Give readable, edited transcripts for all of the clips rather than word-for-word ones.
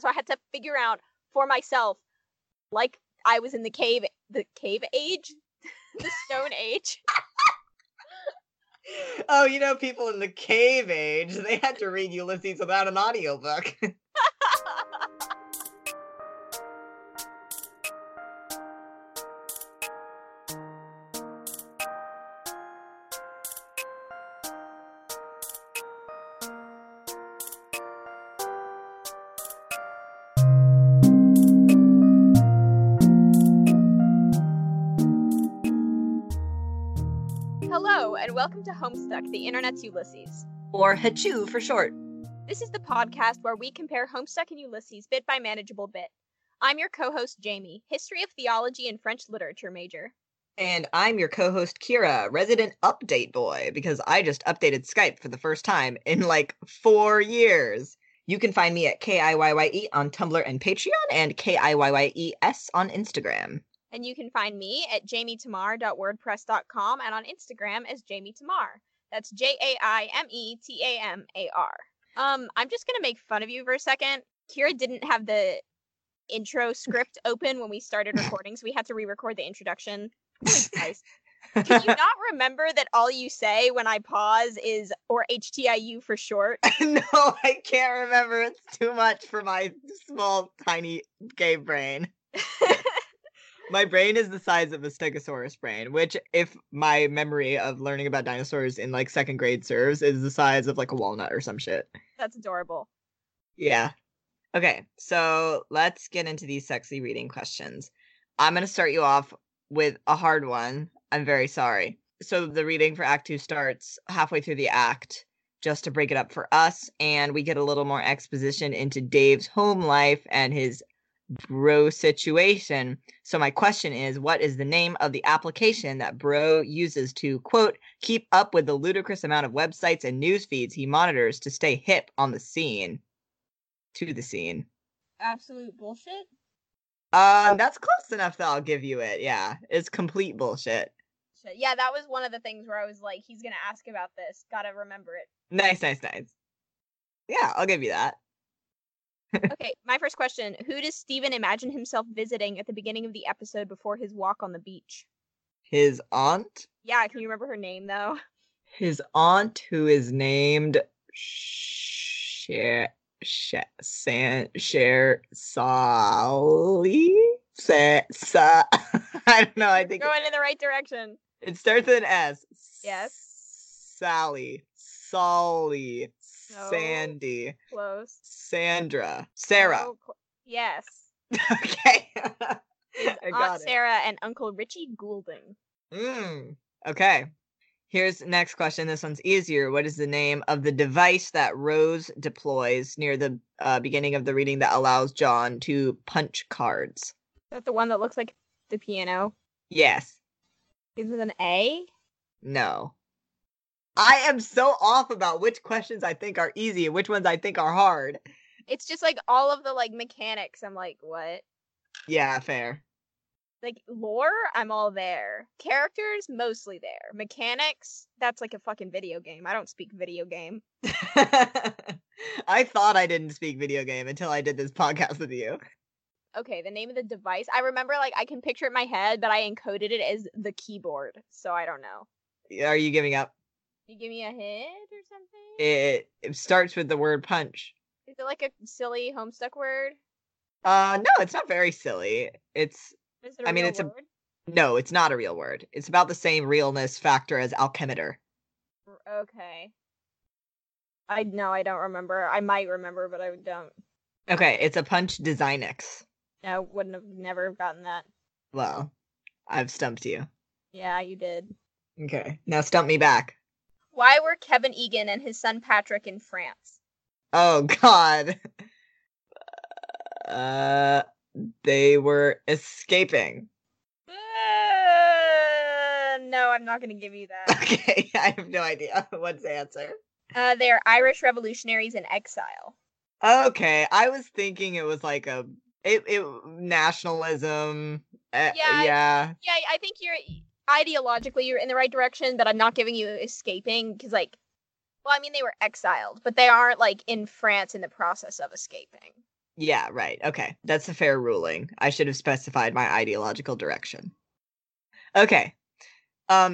So I had to figure out for myself, like I was in the cave age, the stone age. Oh, you know, people in the cave age, they had to read Ulysses without an audiobook. Welcome to Homestuck, the Internet's Ulysses. Or Hachu for short. This is the podcast where we compare Homestuck and Ulysses bit by manageable bit. I'm your co-host, Jamie, History of Theology and French Literature major. And I'm your co-host, Kira, resident update boy, because I just updated Skype for the first time in like 4 years. You can find me at KIYYE on Tumblr and Patreon, and KIYYES on Instagram. And you can find me at jamietamar.wordpress.com and on Instagram as Jamie Tamar. That's JAIMETAMAR. I'm just going to make fun of you for a second. Kira didn't have the intro script open when we started recording, so we had to re-record the introduction. Do you not remember that all you say when I pause is, or HTIU for short? No, I can't remember. It's too much for my small, tiny gay brain. My brain is the size of a stegosaurus brain, which, if my memory of learning about dinosaurs in, like, second grade serves, is the size of, like, a walnut or some shit. That's adorable. Yeah. Okay, so let's get into these sexy reading questions. I'm going to start you off with a hard one. I'm very sorry. So the reading for Act 2 starts halfway through the act, just to break it up for us, and we get a little more exposition into Dave's home life and his Bro situation. So my question is, what is the name of the application that Bro uses to, quote, keep up with the ludicrous amount of websites and news feeds he monitors to stay hip on the scene? To the scene. Absolute bullshit? That's close enough that I'll give you it, yeah. It's complete bullshit. Yeah, that was one of the things where I was like, he's gonna ask about this, gotta remember it. Nice. Yeah, I'll give you that. Okay, my first question. Who does Stephen imagine himself visiting at the beginning of the episode before his walk on the beach? His aunt? Yeah, can you remember her name, though? His aunt, who is named I don't know, I think... Going in the right direction. It starts with an S. Yes. Sally. No. Sandy. Close. Sandra. Sarah. Oh, yes. Okay. Aunt Sarah and Uncle Richie Goulding. Okay. Here's next question. This one's easier. What is the name of the device that Rose deploys near the beginning of the reading that allows John to punch cards? Is that the one that looks like the piano? Yes. Is it an A? No. I am so off about which questions I think are easy and which ones I think are hard. It's just like all of the like mechanics. I'm like, what? Yeah, fair. Like lore, I'm all there. Characters, mostly there. Mechanics, that's like a fucking video game. I don't speak video game. I thought I didn't speak video game until I did this podcast with you. Okay, the name of the device. I remember like I can picture it in my head, but I encoded it as the keyboard. So I don't know. Are you giving up? You give me a hint or something? It starts with the word punch. Is it like a silly Homestuck word? No, it's not very silly. Is it a real word? No, it's not a real word. It's about the same realness factor as alchemeter. Okay. I don't remember. I might remember, but I don't. Okay, it's a punch Designix. I wouldn't have never gotten that. Well, I've stumped you. Yeah, you did. Okay, now stump me back. Why were Kevin Egan and his son Patrick in France? Oh, God. They were escaping. No, I'm not going to give you that. Okay, I have no idea. What's the answer? They are Irish revolutionaries in exile. Okay, I was thinking it was like a nationalism. Yeah, I think you're... Ideologically, you're in the right direction, but I'm not giving you escaping because, like, well, I mean, they were exiled, but they aren't like in France in the process of escaping. Yeah, right. Okay. That's a fair ruling. I should have specified my ideological direction. Okay.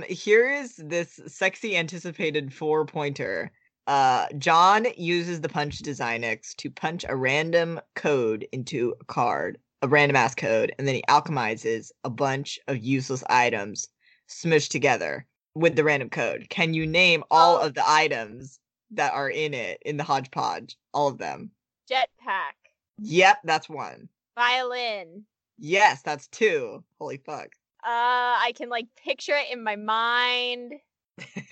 Here is this sexy anticipated four-pointer. John uses the punch design X to punch a random code into a card, a random ass code, and then he alchemizes a bunch of useless items smushed together with the random code. Can you name all of the items that are in it, in the hodgepodge? All of them. Jetpack. Yep, that's one. Violin. Yes, that's two. Holy fuck. I can like picture it in my mind.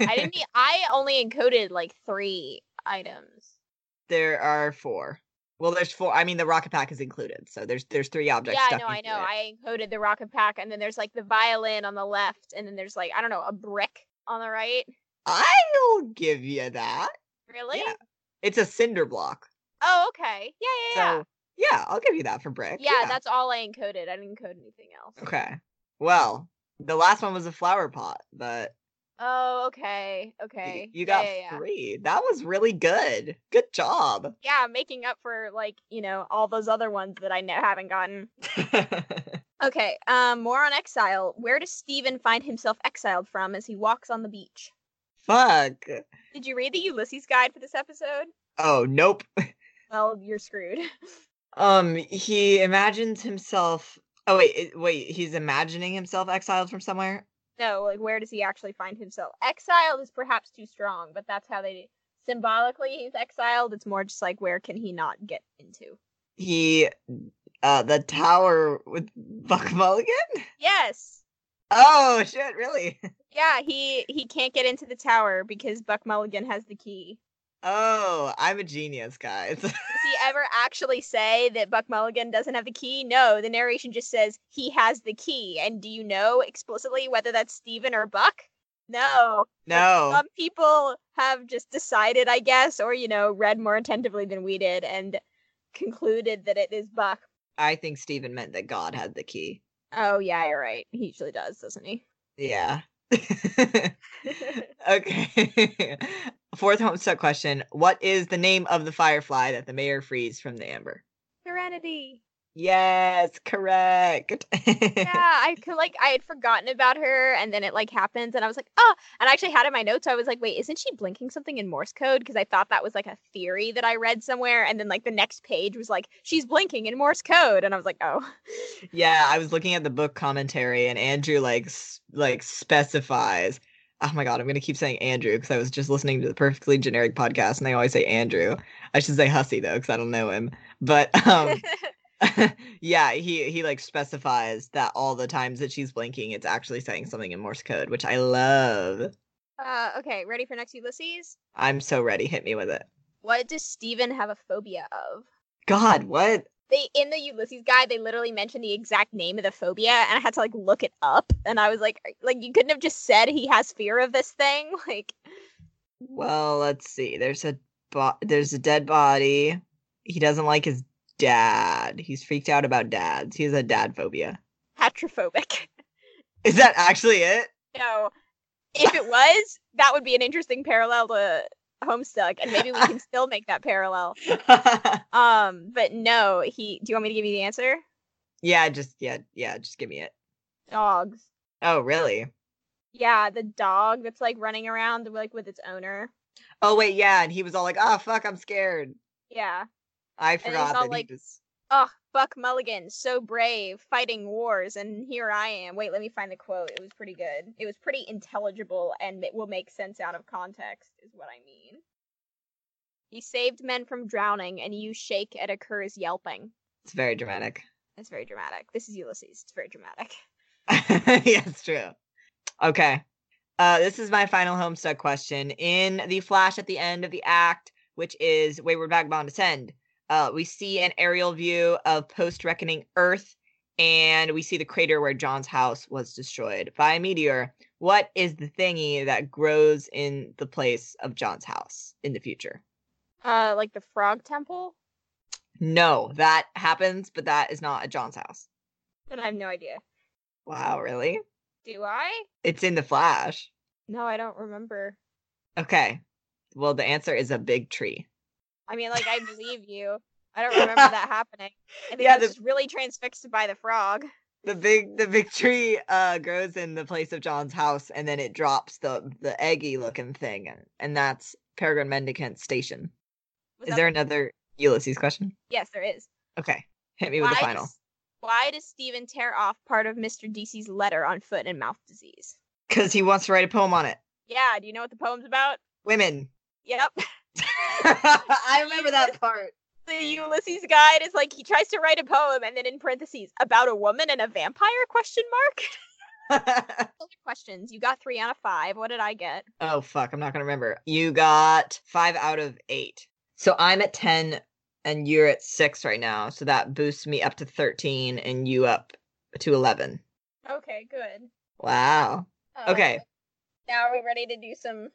I only encoded like three items. There are four. Well, there's four. I mean, the rocket pack is included, so there's three objects. Yeah, I know. I encoded the rocket pack, and then there's like the violin on the left, and then there's like, I don't know, a brick on the right. I'll give you that. Really? Yeah. It's a cinder block. Oh, okay. Yeah. So, yeah, I'll give you that for brick. Yeah, that's all I encoded. I didn't encode anything else. Okay. Well, the last one was a flower pot, but... Oh, okay. You got three. That was really good. Good job. Yeah, making up for, like, you know, all those other ones that I haven't gotten. Okay, more on exile. Where does Stephen find himself exiled from as he walks on the beach? Fuck. Did you read the Ulysses guide for this episode? Oh, nope. Well, you're screwed. He imagines himself... Oh, wait. He's imagining himself exiled from somewhere? No, like, where does he actually find himself? Exiled is perhaps too strong, but that's how they... Symbolically, he's exiled. It's more just like, where can he not get into? The tower with Buck Mulligan? Yes! Oh, shit, really? Yeah, he can't get into the tower because Buck Mulligan has the key. Oh, I'm a genius, guys. Does he ever actually say that Buck Mulligan doesn't have the key? No, the narration just says he has the key. And do you know explicitly whether that's Stephen or Buck? No. Some people have just decided, I guess, or, you know, read more attentively than we did and concluded that it is Buck. I think Stephen meant that God had the key. Oh, yeah, you're right. He usually does, doesn't he? Yeah. Okay. Fourth Homestuck question. What is the name of the firefly that the mayor frees from the amber? Serenity. Yes, correct. Yeah, I had forgotten about her, and then it like happens, and I was like, oh, and I actually had in my notes, I was like, wait, isn't she blinking something in Morse code? Because I thought that was like a theory that I read somewhere, and then like the next page was like, she's blinking in Morse code, and I was like, oh. Yeah, I was looking at the book commentary, and Andrew like specifies. Oh my God, I'm going to keep saying Andrew because I was just listening to the Perfectly Generic podcast and they always say Andrew. I should say Hussie though because I don't know him. But yeah, he like specifies that all the times that she's blinking, it's actually saying something in Morse code, which I love. Okay, ready for next Ulysses? I'm so ready. Hit me with it. What does Stephen have a phobia of? God, what? In the Ulysses guide, they literally mentioned the exact name of the phobia, and I had to, like, look it up, and I was like, you couldn't have just said he has fear of this thing? Like... Well, let's see. There's a dead body. He doesn't like his dad. He's freaked out about dads. He has a dad phobia. Patrophobic. Is that actually it? No. If it was, that would be an interesting parallel to... Homestuck, and maybe we can still make that parallel. But no, do you want me to give you the answer? Just give me it. Dogs. Oh, really? Yeah, the dog that's like running around like with its owner. Oh wait, yeah, and he was all like, "Oh fuck, I'm scared." Yeah, I forgot that like, he was. Oh, Buck Mulligan, so brave, fighting wars, and here I am. Wait, let me find the quote. It was pretty good. It was pretty intelligible, and it will make sense out of context, is what I mean. He saved men from drowning, and you shake at a cur's yelping. It's very dramatic. This is Ulysses. It's very dramatic. Yeah, it's true. Okay. This is my final Homestuck question. In the flash at the end of the act, which is Wayward Vagabond Ascend, we see an aerial view of post-reckoning Earth, and we see the crater where John's house was destroyed by a meteor. What is the thingy that grows in the place of John's house in the future? Like the frog temple? No, that happens, but that is not at John's house. Then I have no idea. Wow, really? Do I? It's in the flash. No, I don't remember. Okay. Well, the answer is a big tree. I mean, like, I believe you. I don't remember that happening. I think I was just really transfixed by the frog. The big tree grows in the place of John's house, and then it drops the eggy looking thing, and that's Peregrine Mendicant Station. Is there another Ulysses question? Yes, there is. Okay, hit me with the final. Why does Stephen tear off part of Mr. DC's letter on foot and mouth disease? Because he wants to write a poem on it. Yeah, do you know what the poem's about? Women. Yep. I remember that part. The Ulysses guide is like, he tries to write a poem, and then in parentheses, about a woman and a vampire, question mark? Questions. You got 3 out of 5. What did I get? Oh, fuck. I'm not going to remember. You got 5 out of 8. So I'm at 10, and you're at 6 right now. So that boosts me up to 13, and you up to 11. Okay, good. Wow. Okay. Now are we ready to do some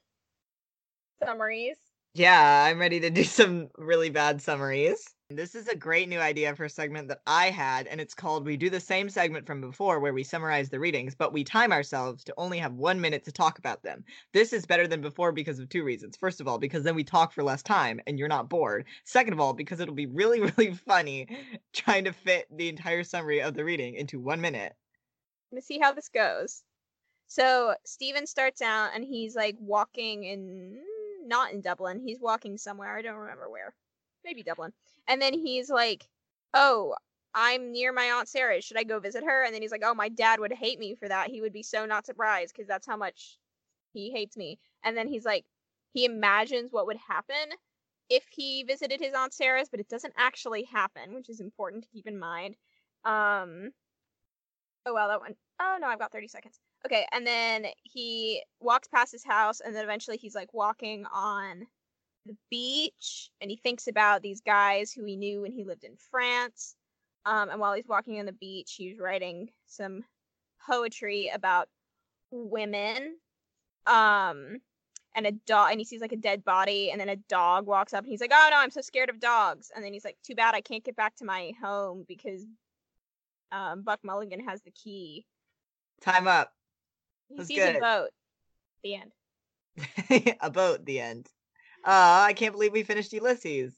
summaries? Yeah, I'm ready to do some really bad summaries. This is a great new idea for a segment that I had, and it's called We Do the Same Segment from Before, where we summarize the readings, but we time ourselves to only have 1 minute to talk about them. This is better than before because of 2 reasons. First of all, because then we talk for less time, and you're not bored. Second of all, because it'll be really, really funny trying to fit the entire summary of the reading into 1 minute. Let's see how this goes. So, Stephen starts out, and he's, like, walking in... not in Dublin. He's walking somewhere. I don't remember where. Maybe Dublin. And then he's like, oh, I'm near my Aunt Sarah. Should I go visit her? And then he's like, oh, my dad would hate me for that. He would be so not surprised because that's how much he hates me. And then he's like, he imagines what would happen if he visited his Aunt Sarah's, but it doesn't actually happen, which is important to keep in mind. Oh, well, that one. Oh, no, I've got 30 seconds. Okay, and then he walks past his house, and then eventually he's, like, walking on the beach, and he thinks about these guys who he knew when he lived in France, and while he's walking on the beach, he's writing some poetry about women, and a dog, and he sees, like, a dead body, and then a dog walks up, and he's like, oh, no, I'm so scared of dogs, and then he's like, too bad I can't get back to my home, because Buck Mulligan has the key. Time up. He sees a boat. The end. A boat, the end. I can't believe we finished Ulysses.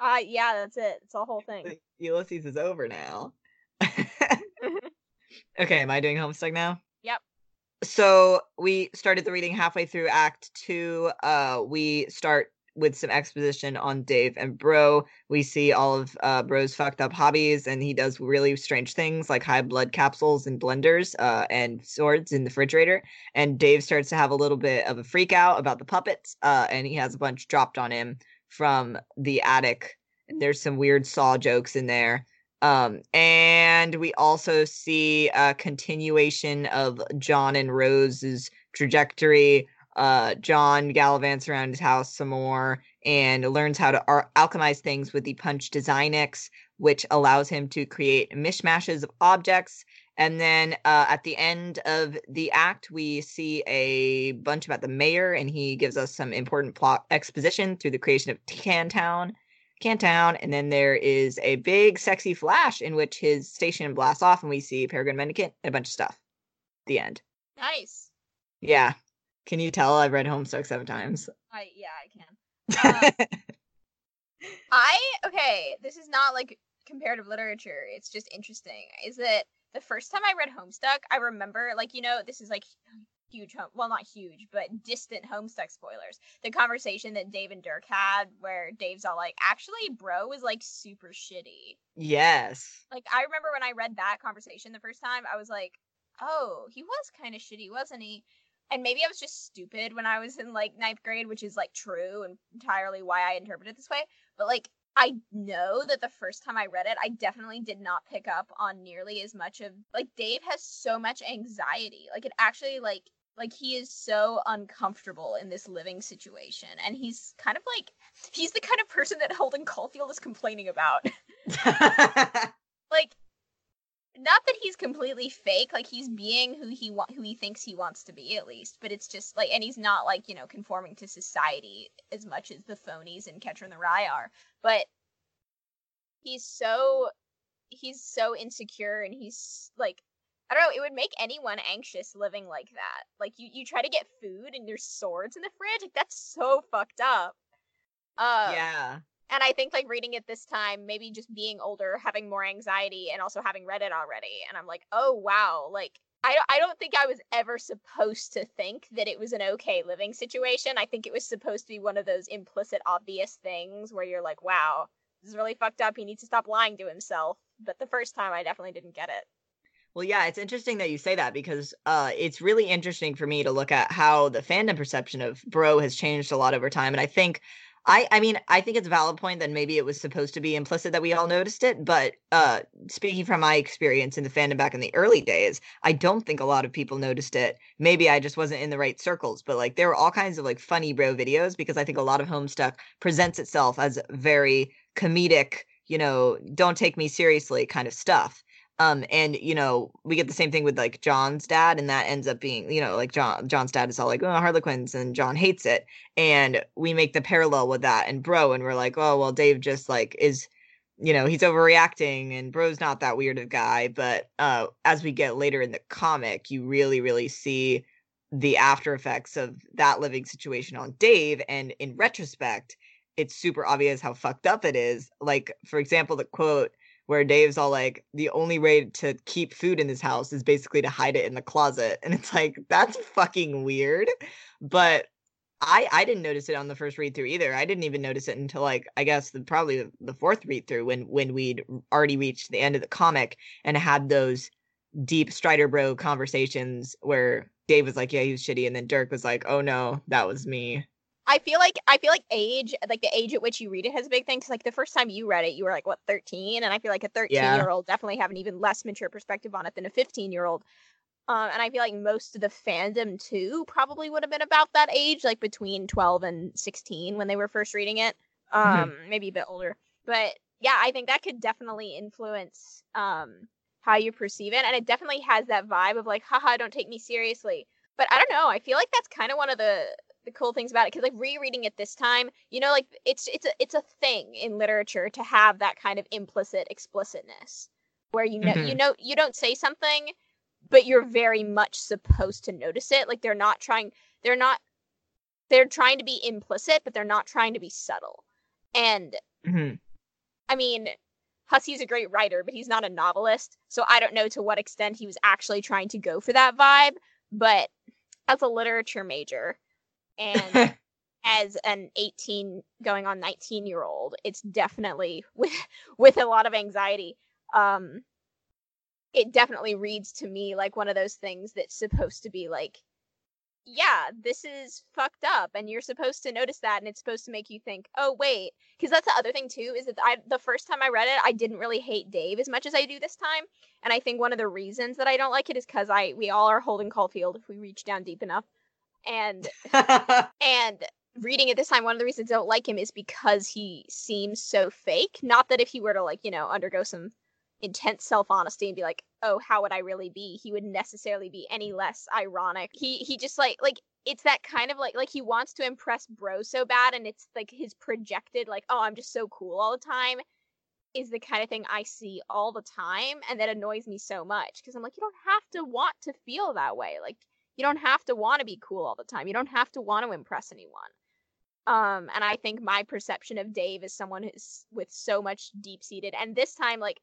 Yeah, that's it. It's the whole thing. Ulysses is over now. Okay, am I doing Homestuck now? Yep. So we started the reading halfway through Act 2. We start with some exposition on Dave and Bro. We see all of Bro's fucked up hobbies, and he does really strange things like high blood capsules and blenders and swords in the refrigerator. And Dave starts to have a little bit of a freak out about the puppets, and he has a bunch dropped on him from the attic. And there's some weird Saw jokes in there. And we also see a continuation of John and Rose's trajectory. John gallivants around his house some more and learns how to alchemize things with the punch Designix, which allows him to create mishmashes of objects. And then at the end of the act, we see a bunch about the mayor, and he gives us some important plot exposition through the creation of Cantown. And then there is a big sexy flash in which his station blasts off, and we see Peregrine Mendicant and a bunch of stuff. The end. Nice. Yeah. Can you tell I've read Homestuck 7 times? Yeah, I can. Okay, this is not like comparative literature. It's just interesting. Is that the first time I read Homestuck, I remember, like, you know, this is like huge, well, not huge, but distant Homestuck spoilers. The conversation that Dave and Dirk had where Dave's all like, actually, Bro was like super shitty. Yes. Like, I remember when I read that conversation the first time, I was like, oh, he was kind of shitty, wasn't he? And maybe I was just stupid when I was in, like, 9th grade, which is, like, true and entirely why I interpret it this way. But, like, I know that the first time I read it, I definitely did not pick up on nearly as much of, like, Dave has so much anxiety. Like, it actually, like he is so uncomfortable in this living situation. And he's kind of, like, he's the kind of person that Holden Caulfield is complaining about. Like... not that he's completely fake, like, he's being who he thinks he wants to be, at least, but it's just, like, and he's not, like, you know, conforming to society as much as the phonies in Catcher in the Rye are, but he's so insecure, and he's, like, I don't know, it would make anyone anxious living like that. Like, you try to get food, and there's swords in the fridge, like, that's so fucked up. Yeah. And I think, like, reading it this time, maybe just being older, having more anxiety, and also having read it already. And I'm like, oh, wow. Like, I don't think I was ever supposed to think that it was an okay living situation. I think it was supposed to be one of those implicit, obvious things where you're like, wow, this is really fucked up. He needs to stop lying to himself. But the first time, I definitely didn't get it. Well, yeah, it's interesting that you say that, because it's really interesting for me to look at how the fandom perception of Bro has changed a lot over time. And I think... I think it's a valid point that maybe it was supposed to be implicit that we all noticed it, but speaking from my experience in the fandom back in the early days, I don't think a lot of people noticed it. Maybe I just wasn't in the right circles, but like there were all kinds of like funny Bro videos, because I think a lot of Homestuck presents itself as very comedic, you know, don't take me seriously kind of stuff. And, you know, we get the same thing with, like, John's dad, and that ends up being, you know, like, John's dad is all like, oh, Harlequins, and John hates it, and we make the parallel with that and Bro, and we're like, oh, well, Dave just, like, is, you know, he's overreacting, and Bro's not that weird of a guy, but as we get later in the comic, you really, really see the after effects of that living situation on Dave, and in retrospect, it's super obvious how fucked up it is. Like, for example, the quote where Dave's all like, the only way to keep food in this house is basically to hide it in the closet. And it's like, that's fucking weird. But I didn't notice it on the first read through either. I didn't even notice it until, like, I guess probably the fourth read through, when we'd already reached the end of the comic and had those deep Strider Bro conversations where Dave was like, yeah, he was shitty. And then Dirk was like, oh no, that was me. I feel like age, like the age at which you read it, has a big thing. Because like the first time you read it, you were like, what, 13? And I feel like a 13-year-old definitely have an even less mature perspective on it than a 15-year-old. And I feel like most of the fandom too probably would have been about that age, like between 12 and 16 when they were first reading it. Maybe a bit older. But yeah, I think that could definitely influence how you perceive it. And it definitely has that vibe of like, haha, don't take me seriously. But I don't know. I feel like that's kind of one of the cool things about it, because like rereading it this time, you know, like it's a thing in literature to have that kind of implicit explicitness where you know you don't say something, but you're very much supposed to notice it. Like they're trying to be implicit, but they're not trying to be subtle. And I mean, Hussie's a great writer, but he's not a novelist, so I don't know to what extent he was actually trying to go for that vibe. But as a literature major and as an 18 going on 19-year-old, it's definitely with a lot of anxiety. It definitely reads to me like one of those things that's supposed to be like, yeah, this is fucked up, and you're supposed to notice that, and it's supposed to make you think, oh wait, because that's the other thing too, is that the first time I read it, I didn't really hate Dave as much as I do this time, and I think one of the reasons that I don't like it is because we all are Holden Caulfield if we reach down deep enough. And reading it this time, one of the reasons I don't like him is because he seems so fake. Not that if he were to, like, you know, undergo some intense self-honesty and be like, oh, how would I really be? He would necessarily be any less ironic. He just like it's that kind of like he wants to impress Bro so bad, and it's like his projected like, oh, I'm just so cool all the time is the kind of thing I see all the time, and that annoys me so much, because I'm like, you don't have to want to feel that way. Like, you don't have to want to be cool all the time. You don't have to want to impress anyone. And I think my perception of Dave is someone who's with so much deep-seated. And this time, like,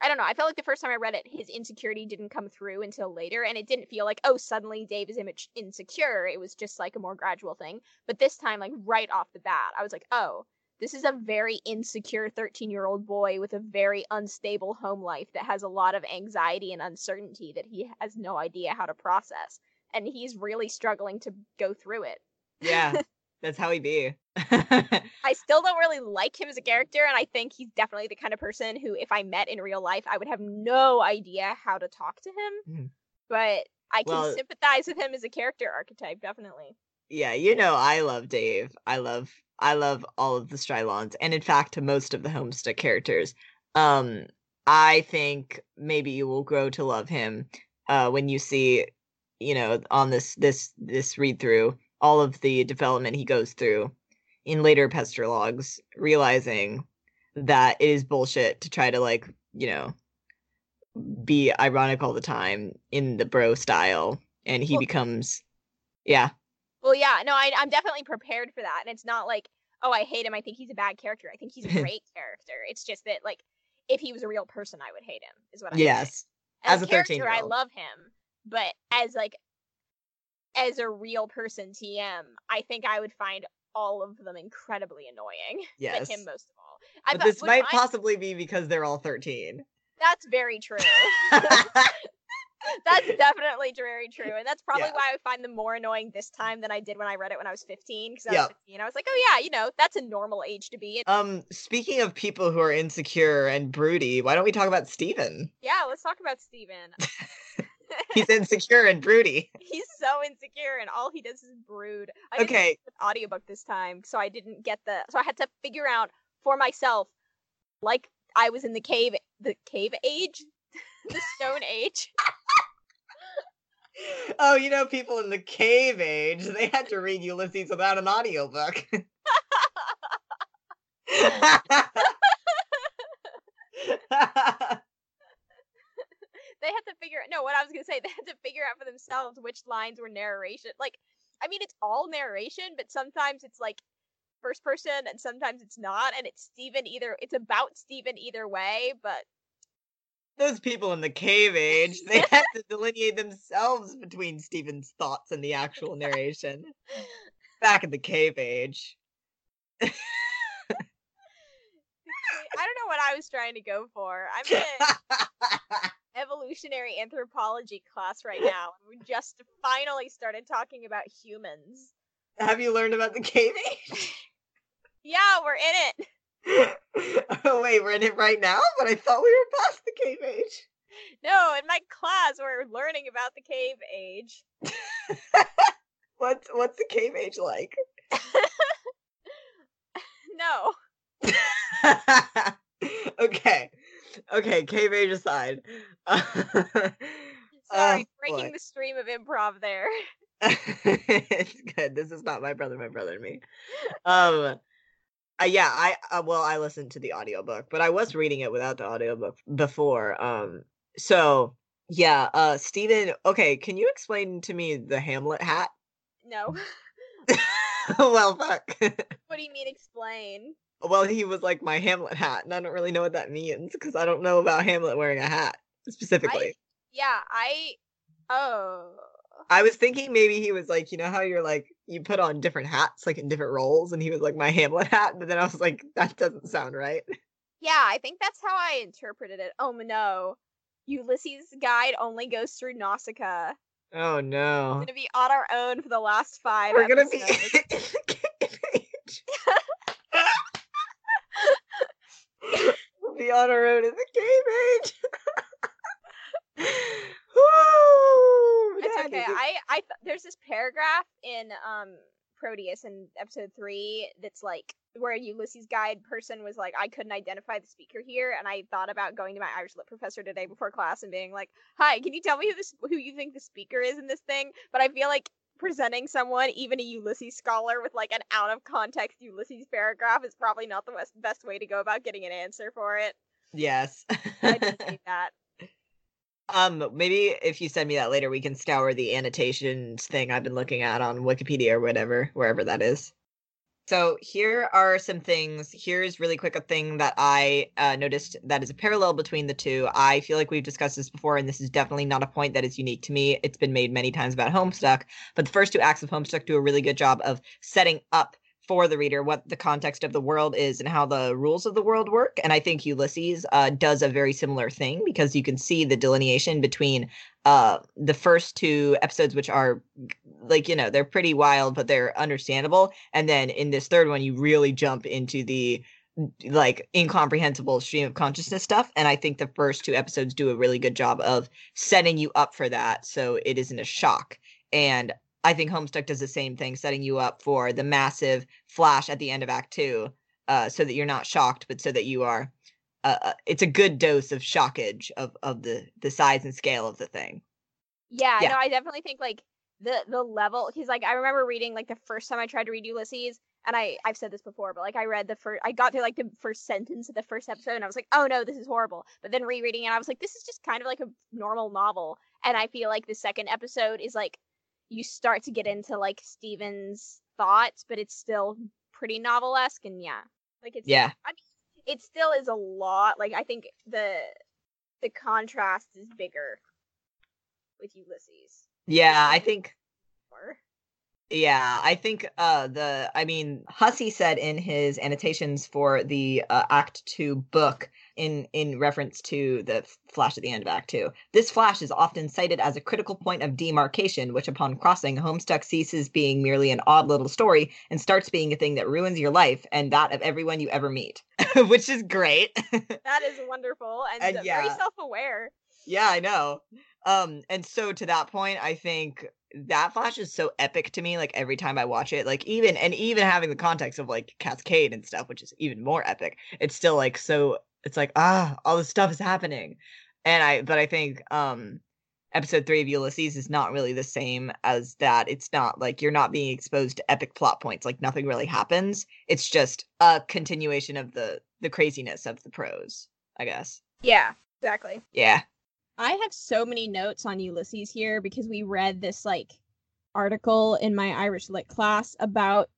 I don't know. I felt like the first time I read it, his insecurity didn't come through until later. And it didn't feel like, oh, suddenly Dave is insecure. It was just like a more gradual thing. But this time, like, right off the bat, I was like, oh, this is a very insecure 13-year-old boy with a very unstable home life that has a lot of anxiety and uncertainty that he has no idea how to process. And he's really struggling to go through it. Yeah, that's how he be. I still don't really like him as a character, and I think he's definitely the kind of person who, if I met in real life, I would have no idea how to talk to him. But I can sympathize with him as a character archetype, definitely. Yeah, you know, I love Dave. I love all of the Strylons, and in fact, most of the Homestuck characters. I think maybe you will grow to love him when you see, you know, on this read through, all of the development he goes through in later Pesterlogs, realizing that it is bullshit to try to, like, you know, be ironic all the time in the Bro style, and he becomes, yeah. Well, yeah, no, I'm definitely prepared for that, and it's not like, oh, I hate him, I think he's a bad character, I think he's a great character. It's just that, like, if he was a real person, I would hate him, is what I'm saying. As a character, 13-year-old. I love him, but as, like, as a real person TM, I think I would find all of them incredibly annoying. Yes. But him most of all. But this might possibly be because they're all 13. That's very true. That's definitely very true. And that's probably why I find them more annoying this time than I did when I read it when I was 15. Because I was 15, I was like, oh yeah, you know, that's a normal age to be. Speaking of people who are insecure and broody, why don't we talk about Stephen? Yeah, let's talk about Stephen. He's insecure and broody. He's so insecure, and all he does is brood. I didn't listen to an audiobook this time, so I didn't get the. So I had to figure out for myself, like I was in the cave age, the Stone Age. Oh, you know, people in the cave age, they had to read Ulysses without an audiobook. They had to figure out, no, what I was going to say, they had to figure out for themselves which lines were narration. Like, I mean, it's all narration, but sometimes it's like first person and sometimes it's not. And it's it's about Stephen either way, but. Those people in the cave age, they had to delineate themselves between Stephen's thoughts and the actual narration. Back in the cave age. I don't know what I was trying to go for. I'm gonna evolutionary anthropology class right now. We just finally started talking about humans. Have you learned about the cave age? Yeah, we're in it. Oh wait, we're in it right now? But I thought we were past the cave age. No, in my class we're learning about the cave age. What's the cave age like? No. Okay, cave age aside. Sorry, breaking the stream of improv there. It's good. This is not my brother and me. I listened to the audiobook, but I was reading it without the audiobook before. Stephen, okay, can you explain to me the Hamlet hat? No. Well, fuck. What do you mean explain? Well, he was like, my Hamlet hat, and I don't really know what that means, because I don't know about Hamlet wearing a hat, specifically. I was thinking maybe he was like, you know how you're like, you put on different hats, like in different roles, and he was like, my Hamlet hat, but then I was like, that doesn't sound right. Yeah, I think that's how I interpreted it. Oh, no. Ulysses' guide only goes through Nausicaa. Oh, no. We're going to be on our own for the last 5 We're going to be in the cave age. We'll be on our own in the cave age. Woo! It's okay. There's this paragraph in Proteus in episode 3 that's like where a Ulysses guide person was like, I couldn't identify the speaker here, and I thought about going to my Irish lit professor today before class and being like, hi, can you tell me who you think the speaker is in this thing? But I feel like presenting someone, even a Ulysses scholar, with like an out of context Ulysses paragraph is probably not the best way to go about getting an answer for it. Yes. I just hate that. Maybe if you send me that later, we can scour the annotations thing I've been looking at on Wikipedia or whatever, wherever that is. So here are some things. Here's really quick a thing that I noticed that is a parallel between the two. I feel like we've discussed this before, and this is definitely not a point that is unique to me. It's been made many times about Homestuck, but the first two acts of Homestuck do a really good job of setting up for the reader what the context of the world is and how the rules of the world work. And I think Ulysses does a very similar thing, because you can see the delineation between the first two episodes, which are like, you know, they're pretty wild, but they're understandable. And then in this third one, you really jump into the like incomprehensible stream of consciousness stuff. And I think the first two episodes do a really good job of setting you up for that, so it isn't a shock. And I think Homestuck does the same thing, setting you up for the massive flash at the end of Act 2, so that you're not shocked, but so that you are. It's a good dose of shockage of the size and scale of the thing. Yeah. No, I definitely think like the level, because like I remember reading like the first time I tried to read Ulysses, and I've said this before, but like I read I got through like the first sentence of the first episode, and I was like, oh no, this is horrible. But then rereading it, I was like, this is just kind of like a normal novel. And I feel like the second episode is like you start to get into like Stephen's thoughts, but it's still pretty novel-esque, and yeah. Like, it's, yeah. I mean, it still is a lot. Like, I think the contrast is bigger with Ulysses. Yeah, I think... Yeah, I think Hussie said in his annotations for the Act 2 book in reference to the flash at the end of Act 2. This flash is often cited as a critical point of demarcation, which upon crossing, Homestuck ceases being merely an odd little story and starts being a thing that ruins your life and that of everyone you ever meet, which is great. That is wonderful and yeah. Very self-aware. Yeah, I know. And so to that point, I think that flash is so epic to me, like every time I watch it, like even having the context of like Cascade and stuff, which is even more epic, it's still like, so it's like, all this stuff is happening. But I think episode 3 of Ulysses is not really the same as that. It's not like you're not being exposed to epic plot points, like nothing really happens. It's just a continuation of the craziness of the prose, I guess. Yeah, exactly. Yeah. I have so many notes on Ulysses here because we read this like article in my Irish Lit class about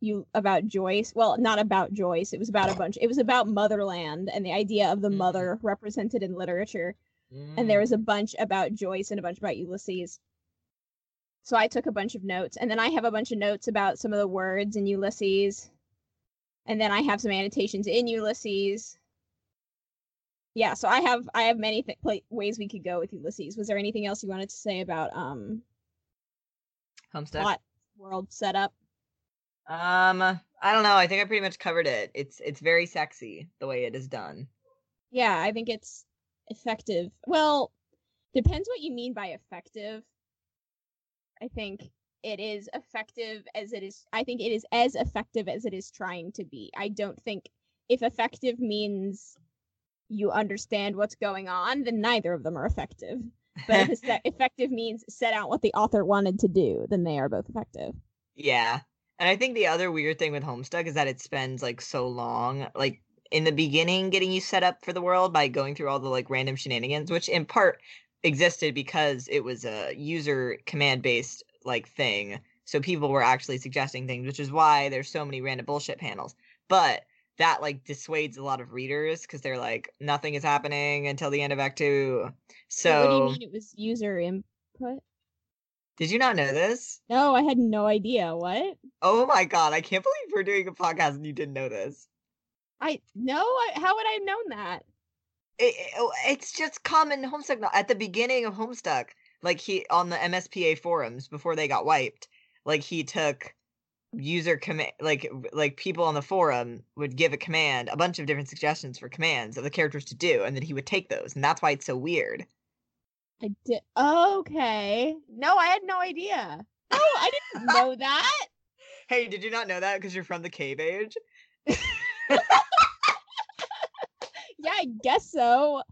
Joyce. Well, not about Joyce. It was about it was about motherland and the idea of the mother represented in literature. Mm. And there was a bunch about Joyce and a bunch about Ulysses. So I took a bunch of notes, and then I have a bunch of notes about some of the words in Ulysses. And then I have some annotations in Ulysses. Yeah, so I have many ways we could go with Ulysses. Was there anything else you wanted to say about Homestuck plot, world setup? I don't know. I think I pretty much covered it. It's very sexy the way it is done. Yeah, I think it's effective. Well, depends what you mean by effective. I think it is effective as it is. I think it is as effective as it is trying to be. I don't think if effective means you understand what's going on, then neither of them are effective. But if effective means set out what the author wanted to do, then they are both effective. Yeah. And I think the other weird thing with Homestuck is that it spends like so long, like in the beginning, getting you set up for the world by going through all the like random shenanigans, which in part existed because it was a user command based like thing. So people were actually suggesting things, which is why there's so many random bullshit panels. But that like dissuades a lot of readers because they're like, nothing is happening until the end of Act 2. So what do you mean it was user input? Did you not know this? No, I had no idea. What? Oh my god, I can't believe we're doing a podcast and you didn't know this. How would I have known that? It's just common Homestuck. At the beginning of Homestuck, like he on the MSPA forums before they got wiped, like he took user command, like people on the forum would give a command, a bunch of different suggestions for commands of the characters to do, and then he would take those, and that's why it's so weird. I did. Oh, okay. No, I had no idea. Oh, I didn't know that. Hey, did you not know that because you're from the cave age? Yeah, I guess so.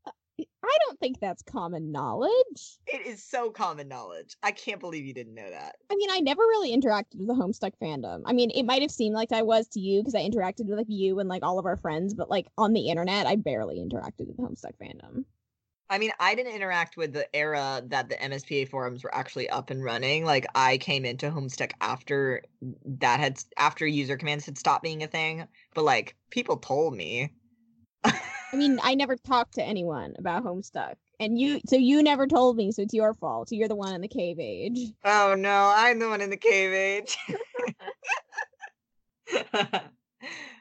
I don't think that's common knowledge. It is so common knowledge. I can't believe you didn't know that. I mean, I never really interacted with the Homestuck fandom. I mean, it might have seemed like I was to you because I interacted with like you and like all of our friends, but like on the internet, I barely interacted with the Homestuck fandom. I mean, I didn't interact with the era that the MSPA forums were actually up and running. Like, I came into Homestuck after user commands had stopped being a thing, but like people told me. I mean, I never talked to anyone about Homestuck, and you never told me, so it's your fault. You're the one in the cave age. Oh no, I'm the one in the cave age.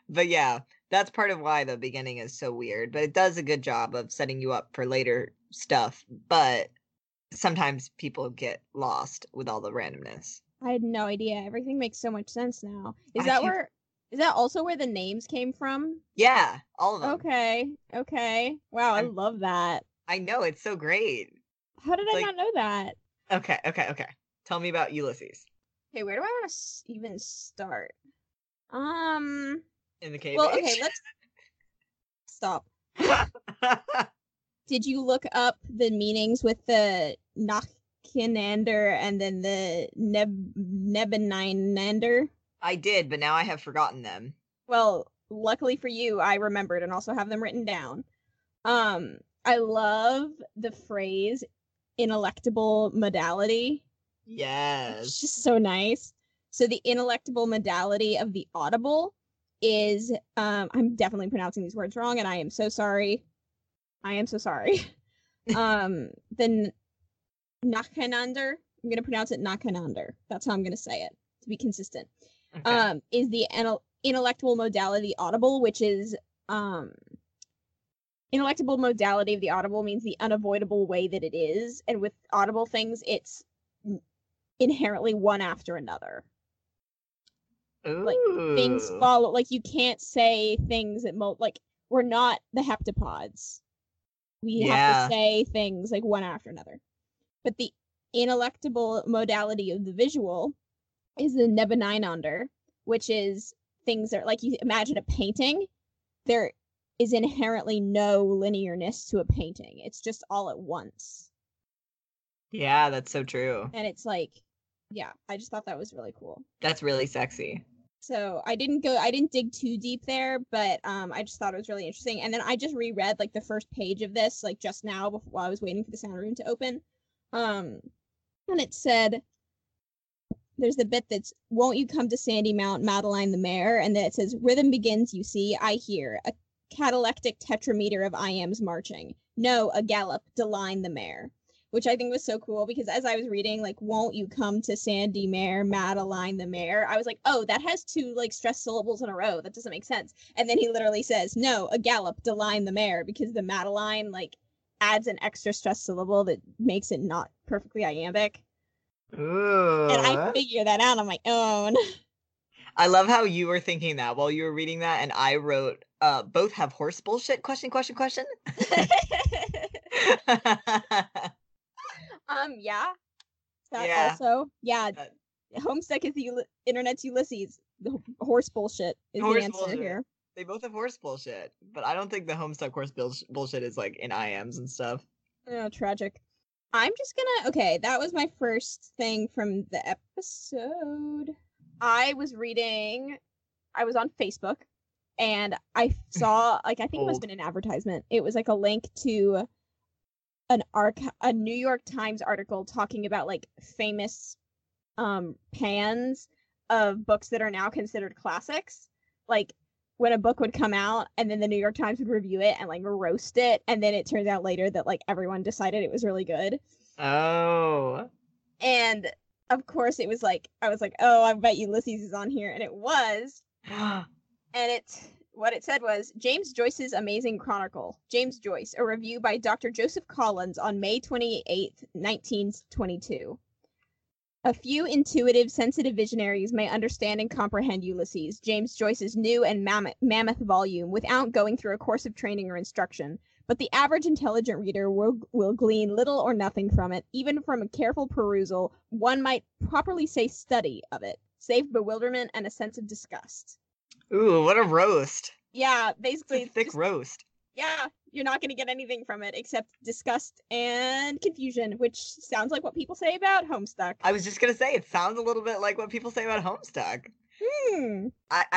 But yeah, that's part of why the beginning is so weird, but it does a good job of setting you up for later stuff, but sometimes people get lost with all the randomness. I had no idea. Everything makes so much sense now. Is that also where the names came from? Yeah, all of them. Okay. Wow, I love that. I know, it's so great. How did I not know that? Okay. Tell me about Ulysses. Okay, where do I want to even start? In the cave. Well, age? Okay, let's stop. Did you look up the meanings with the Nakhanandar and then the Nebininander? I did, but now I have forgotten them. Well, luckily for you, I remembered and also have them written down. I love the phrase, ineluctable modality. Yes. It's just so nice. So the ineluctable modality of the audible is, I'm definitely pronouncing these words wrong, and I am so sorry. The Nakhanandar, I'm going to pronounce it Nakhanandar. That's how I'm going to say it, to be consistent. Okay. Is the ineluctable modality audible, which is, ineluctable modality of the audible means the unavoidable way that it is, and with audible things, it's inherently one after another. Ooh. Like, things follow, like, you can't say things that, like, we're not the heptapods. We have to say things, like, one after another. But the ineluctable modality of the visual is the Nebeninander, which is things that, like, you imagine a painting, there is inherently no linearness to a painting. It's just all at once. Yeah, that's so true. And it's like, yeah, I just thought that was really cool. That's really sexy. So I didn't dig too deep there, but I just thought it was really interesting. And then I just reread, like, the first page of this, like, just now while I was waiting for the sound room to open. And it said, there's the bit that's, won't you come to Sandy Mount, Madeline the Mare? And then it says, rhythm begins, you see, I hear. A catalectic tetrameter of IMs marching. No, a gallop, Deline the Mare. Which I think was so cool, because as I was reading, like, won't you come to Sandy Mare, Madeline the Mare? I was like, oh, that has two, like, stressed syllables in a row. That doesn't make sense. And then he literally says, no, a gallop, Deline the Mare, because the Madeline, like, adds an extra stressed syllable that makes it not perfectly iambic. Ooh. And I figured that out on my own. I love how you were thinking that while you were reading that, and I wrote, both have horse bullshit, question. Homestuck is the internet's Ulysses. The horse bullshit is horse the answer bullshit. Here. They both have horse bullshit, but I don't think the Homestuck horse bullshit is, like, in IMs and stuff. Oh, tragic. I'm just gonna... Okay, that was my first thing from the episode. I was on Facebook, and I saw, like, I think it must have been an advertisement. It was, like, a link to a New York Times article talking about, like, famous pans of books that are now considered classics. Like, when a book would come out, and then the New York Times would review it and, like, roast it, and then it turns out later that, like, everyone decided it was really good. Oh. And, of course, it was like, I was like, oh, I bet Ulysses is on here, and it was. And what it said was, James Joyce's Amazing Chronicle. James Joyce, a review by Dr. Joseph Collins on May 28th, 1922. A few intuitive, sensitive visionaries may understand and comprehend Ulysses, James Joyce's new and mammoth volume, without going through a course of training or instruction. But the average intelligent reader will glean little or nothing from it, even from a careful perusal, one might properly say study of it, save bewilderment and a sense of disgust. Ooh, what a roast. Yeah, basically. It's a thick roast. Yeah, you're not going to get anything from it except disgust and confusion, which sounds like what people say about Homestuck. I was just going to say, it sounds a little bit like what people say about Homestuck.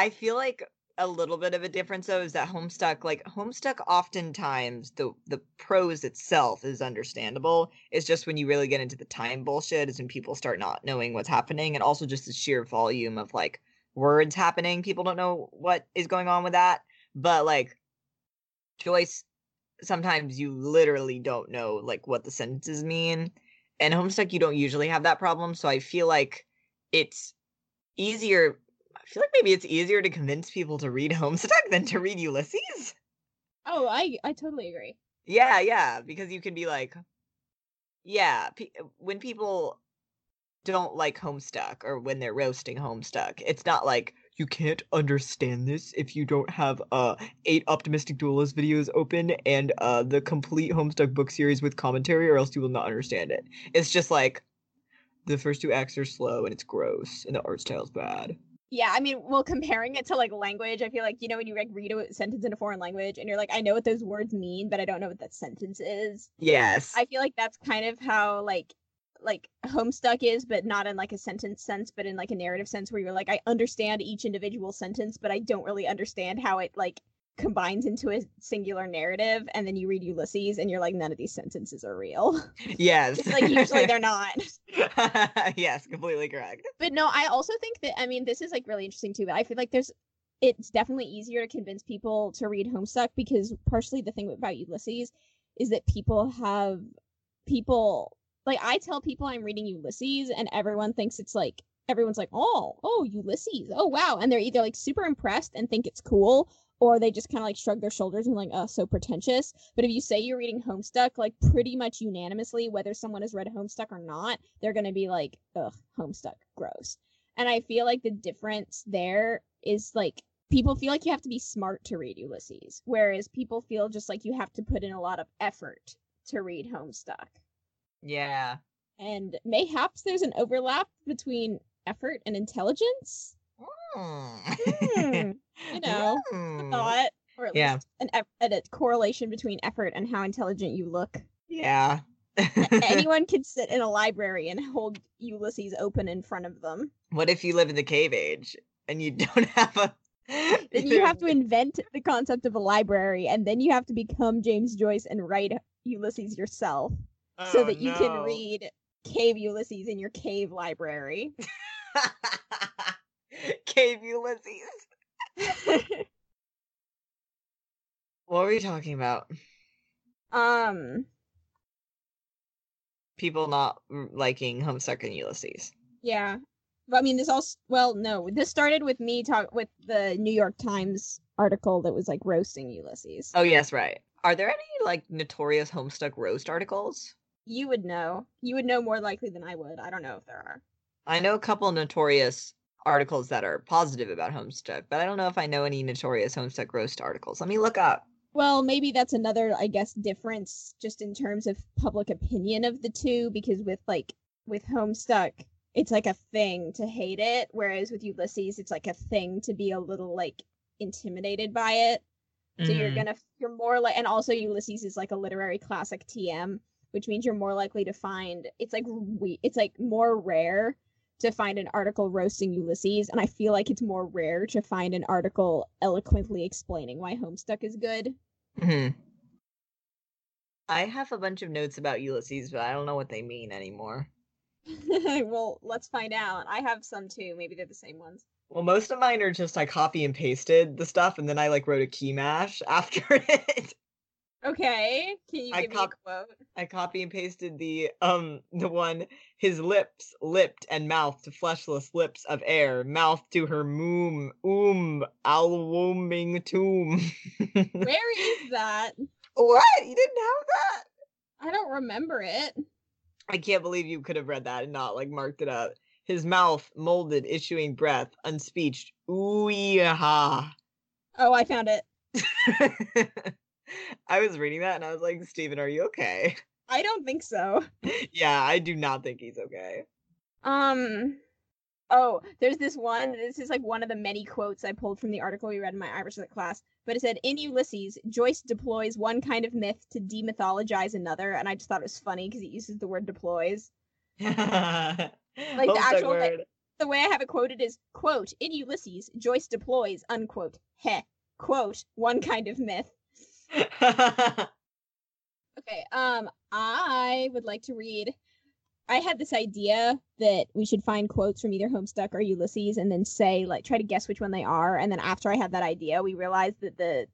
I feel like a little bit of a difference, though, is that Homestuck oftentimes, the prose itself is understandable. It's just when you really get into the time bullshit is when people start not knowing what's happening, and also just the sheer volume of, like, words happening. People don't know what is going on with that. But, like, Joyce, sometimes you literally don't know, like, what the sentences mean. And Homestuck, you don't usually have that problem. So I feel like it's easier. I feel like maybe it's easier to convince people to read Homestuck than to read Ulysses. Oh, I totally agree. Yeah. Because you can be like, when people don't like Homestuck, or when they're roasting Homestuck, it's not like, you can't understand this if you don't have 8 Optimistic Duelist videos open and the complete Homestuck book series with commentary, or else you will not understand it. It's just like, the first 2 acts are slow and it's gross and the art style's bad. Yeah, I mean, well, comparing it to, like, language, I feel like, you know, when you, like, read a sentence in a foreign language and you're like, I know what those words mean, but I don't know what that sentence is. Yes. I feel like that's kind of how, like Homestuck is, but not in, like, a sentence sense, but in, like, a narrative sense, where you're like, I understand each individual sentence, but I don't really understand how it, like, combines into a singular narrative, and then you read Ulysses and you're like, none of these sentences are real. Yes. It's like usually they're not. Yes, completely correct. But no, I also think that, I mean, this is like really interesting too, but I feel like it's definitely easier to convince people to read Homestuck, because partially the thing about Ulysses is that people like, I tell people I'm reading Ulysses and everyone thinks it's like, everyone's like, oh, Ulysses, oh wow, and they're either like super impressed and think it's cool, or they just kind of like shrug their shoulders and like, oh, so pretentious. But if you say you're reading Homestuck, like pretty much unanimously, whether someone has read Homestuck or not, they're going to be like, ugh, Homestuck, gross. And I feel like the difference there is like, people feel like you have to be smart to read Ulysses, whereas people feel just like you have to put in a lot of effort to read Homestuck. Yeah. And mayhaps there's an overlap between effort and intelligence. You know, a thought, or at least a correlation between effort and how intelligent you look. Yeah. Anyone could sit in a library and hold Ulysses open in front of them. What if you live in the cave age and you don't have a... Then you have to invent the concept of a library, and then you have to become James Joyce and write Ulysses yourself, so that you can read Cave Ulysses in your cave library. Cave Ulysses. What were we talking about? People not liking Homestuck and Ulysses. Yeah. I mean, this started with me with the New York Times article that was like roasting Ulysses. Oh, yes, right. Are there any like notorious Homestuck roast articles? You would know. You would know more likely than I would. I don't know if there are. I know a couple notorious articles that are positive about Homestuck, but I don't know if I know any notorious Homestuck roast articles. Let me look up. Well, maybe that's another, I guess, difference just in terms of public opinion of the two, because with Homestuck, it's like a thing to hate it, whereas with Ulysses, it's like a thing to be a little like intimidated by it. So you're more like, and also Ulysses is like a literary classic TM, which means you're more likely to find, it's like more rare to find an article roasting Ulysses. And I feel like it's more rare to find an article eloquently explaining why Homestuck is good. Mm-hmm. I have a bunch of notes about Ulysses, but I don't know what they mean anymore. Well, let's find out. I have some too. Maybe they're the same ones. Well, most of mine are just I copy and pasted the stuff, and then I like wrote a key mash after it. Okay, can you give me a quote? I copy and pasted the one, his lips lipped and mouth to fleshless lips of air, mouth to her moom alwombing tomb. Where is that? What? You didn't have that? I don't remember it. I can't believe you could have read that and not, like, marked it up. His mouth molded, issuing breath, unspeeched. Ooh-yah. Oh, I found it. I was reading that, and I was like, Stephen, are you okay? I don't think so. Yeah, I do not think he's okay. Oh, there's this one. This is, like, one of the many quotes I pulled from the article we read in my Irish lit class. But it said, in Ulysses, Joyce deploys one kind of myth to demythologize another. And I just thought it was funny because it uses the word deploys. Like the actual word. Like, the way I have it quoted is, quote, in Ulysses, Joyce deploys, unquote, heh, quote, one kind of myth. Okay, I would like to read. I had this idea that we should find quotes from either Homestuck or Ulysses and then say, like, try to guess which one they are. And then after I had that idea, we realized that the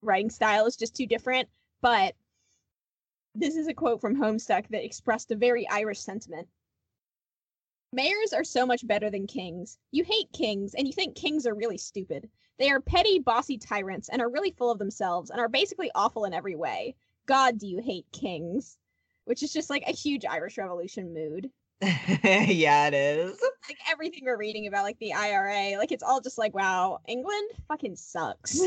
writing style is just too different. But this is a quote from Homestuck that expressed a very Irish sentiment. Mayors are so much better than kings. You hate kings, and you think kings are really stupid. They are petty, bossy tyrants and are really full of themselves and are basically awful in every way. God, do you hate kings? Which is just like a huge Irish Revolution mood. Yeah, it is. Like everything we're reading about, like the IRA, like it's all just like, wow, England fucking sucks.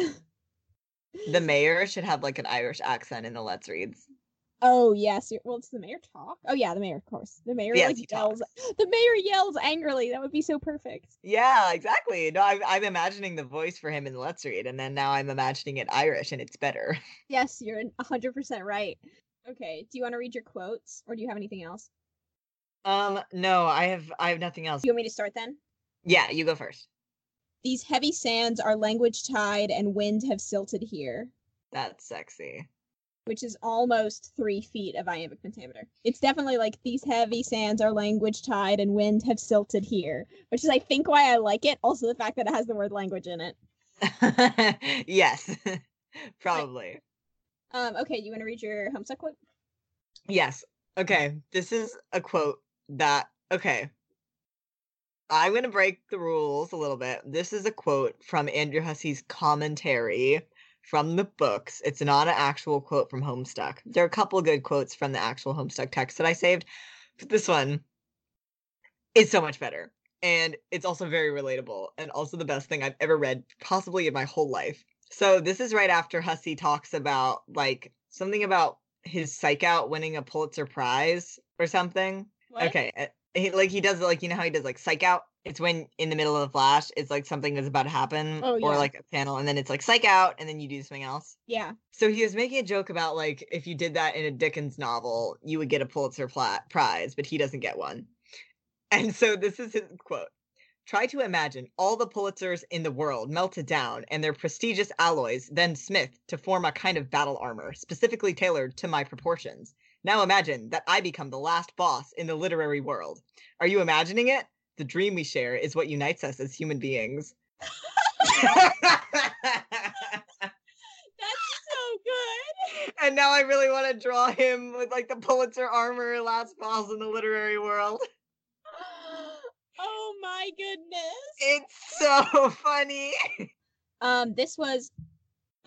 The mayor should have like an Irish accent in the Let's Reads. Oh yes, well, does the mayor talk? Oh yeah, the mayor, of course. The mayor yells. The mayor yells angrily. That would be so perfect. Yeah, exactly. No, I'm imagining the voice for him in the Let's Read, and then now I'm imagining it Irish, and it's better. Yes, you're 100% right. Okay, do you want to read your quotes, or do you have anything else? No, I have nothing else. You want me to start then? Yeah, you go first. These heavy sands are language tied and wind have silted here. That's sexy. Which is almost 3 feet of iambic pentameter. It's definitely like, these heavy sands are language tied and wind have silted here. Which is, I think, why I like it. Also, the fact that it has the word language in it. Yes. Probably. Okay, you want to read your Homestuck quote? Yes. Okay, this is a quote that... Okay. I'm going to break the rules a little bit. This is a quote from Andrew Hussie's commentary from the books. It's not an actual quote from Homestuck. There are a couple good quotes from the actual Homestuck text that I saved, but this one is so much better. And it's also very relatable, and also the best thing I've ever read, possibly in my whole life. So this is right after Hussie talks about, like, something about his psych out winning a Pulitzer Prize or something. What? Okay. He does, like, you know how he does, like, psych out? It's when, in the middle of the flash, it's, like, something that's about to happen. Oh, yeah. Or, like, a panel, and then it's, like, psych out, and then you do something else. Yeah. So he was making a joke about, like, if you did that in a Dickens novel, you would get a Pulitzer Prize, but he doesn't get one. And so this is his quote. Try to imagine all the Pulitzers in the world melted down and their prestigious alloys then smithed to form a kind of battle armor, specifically tailored to my proportions. Now imagine that I become the last boss in the literary world. Are you imagining it? The dream we share is what unites us as human beings. And now I really want to draw him with, like, the Pulitzer armor, last boss in the literary world. Oh my goodness. It's so funny. This was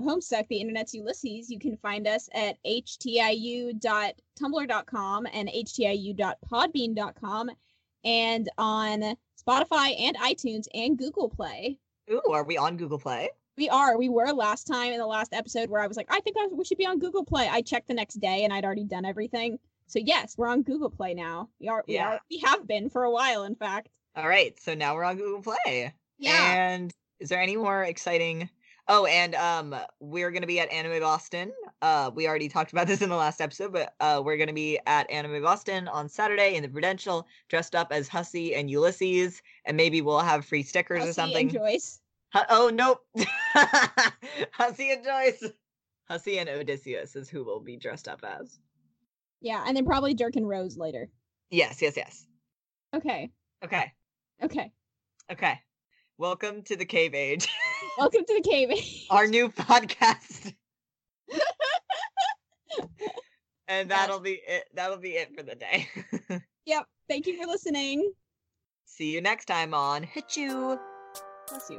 Homestuck, the Internet's Ulysses. You can find us at htiu.tumblr.com and htiu.podbean.com and on Spotify and iTunes and Google Play. Ooh, are we on Google Play? We are. We were last time in the last episode where I was like, I think we should be on Google Play. I checked the next day and I'd already done everything. So yes, we're on Google Play now. We have been for a while, in fact. All right, so now we're on Google Play. Yeah. And is there any more exciting... Oh, and we're going to be at Anime Boston. We already talked about this in the last episode, but we're going to be at Anime Boston on Saturday in the Prudential, dressed up as Hussie and Ulysses, and maybe we'll have free stickers Hussie or something. Hussie and Joyce. Oh, nope. Hussie and Joyce. Hussie and Odysseus is who we'll be dressed up as. Yeah, and then probably Dirk and Rose later. Yes. Okay. Welcome to the Cave Age. Welcome to the Cave Age. Our new podcast. And that'll be it. That'll be it for the day. Yep. Thank you for listening. See you next time on Hit You. Bless you.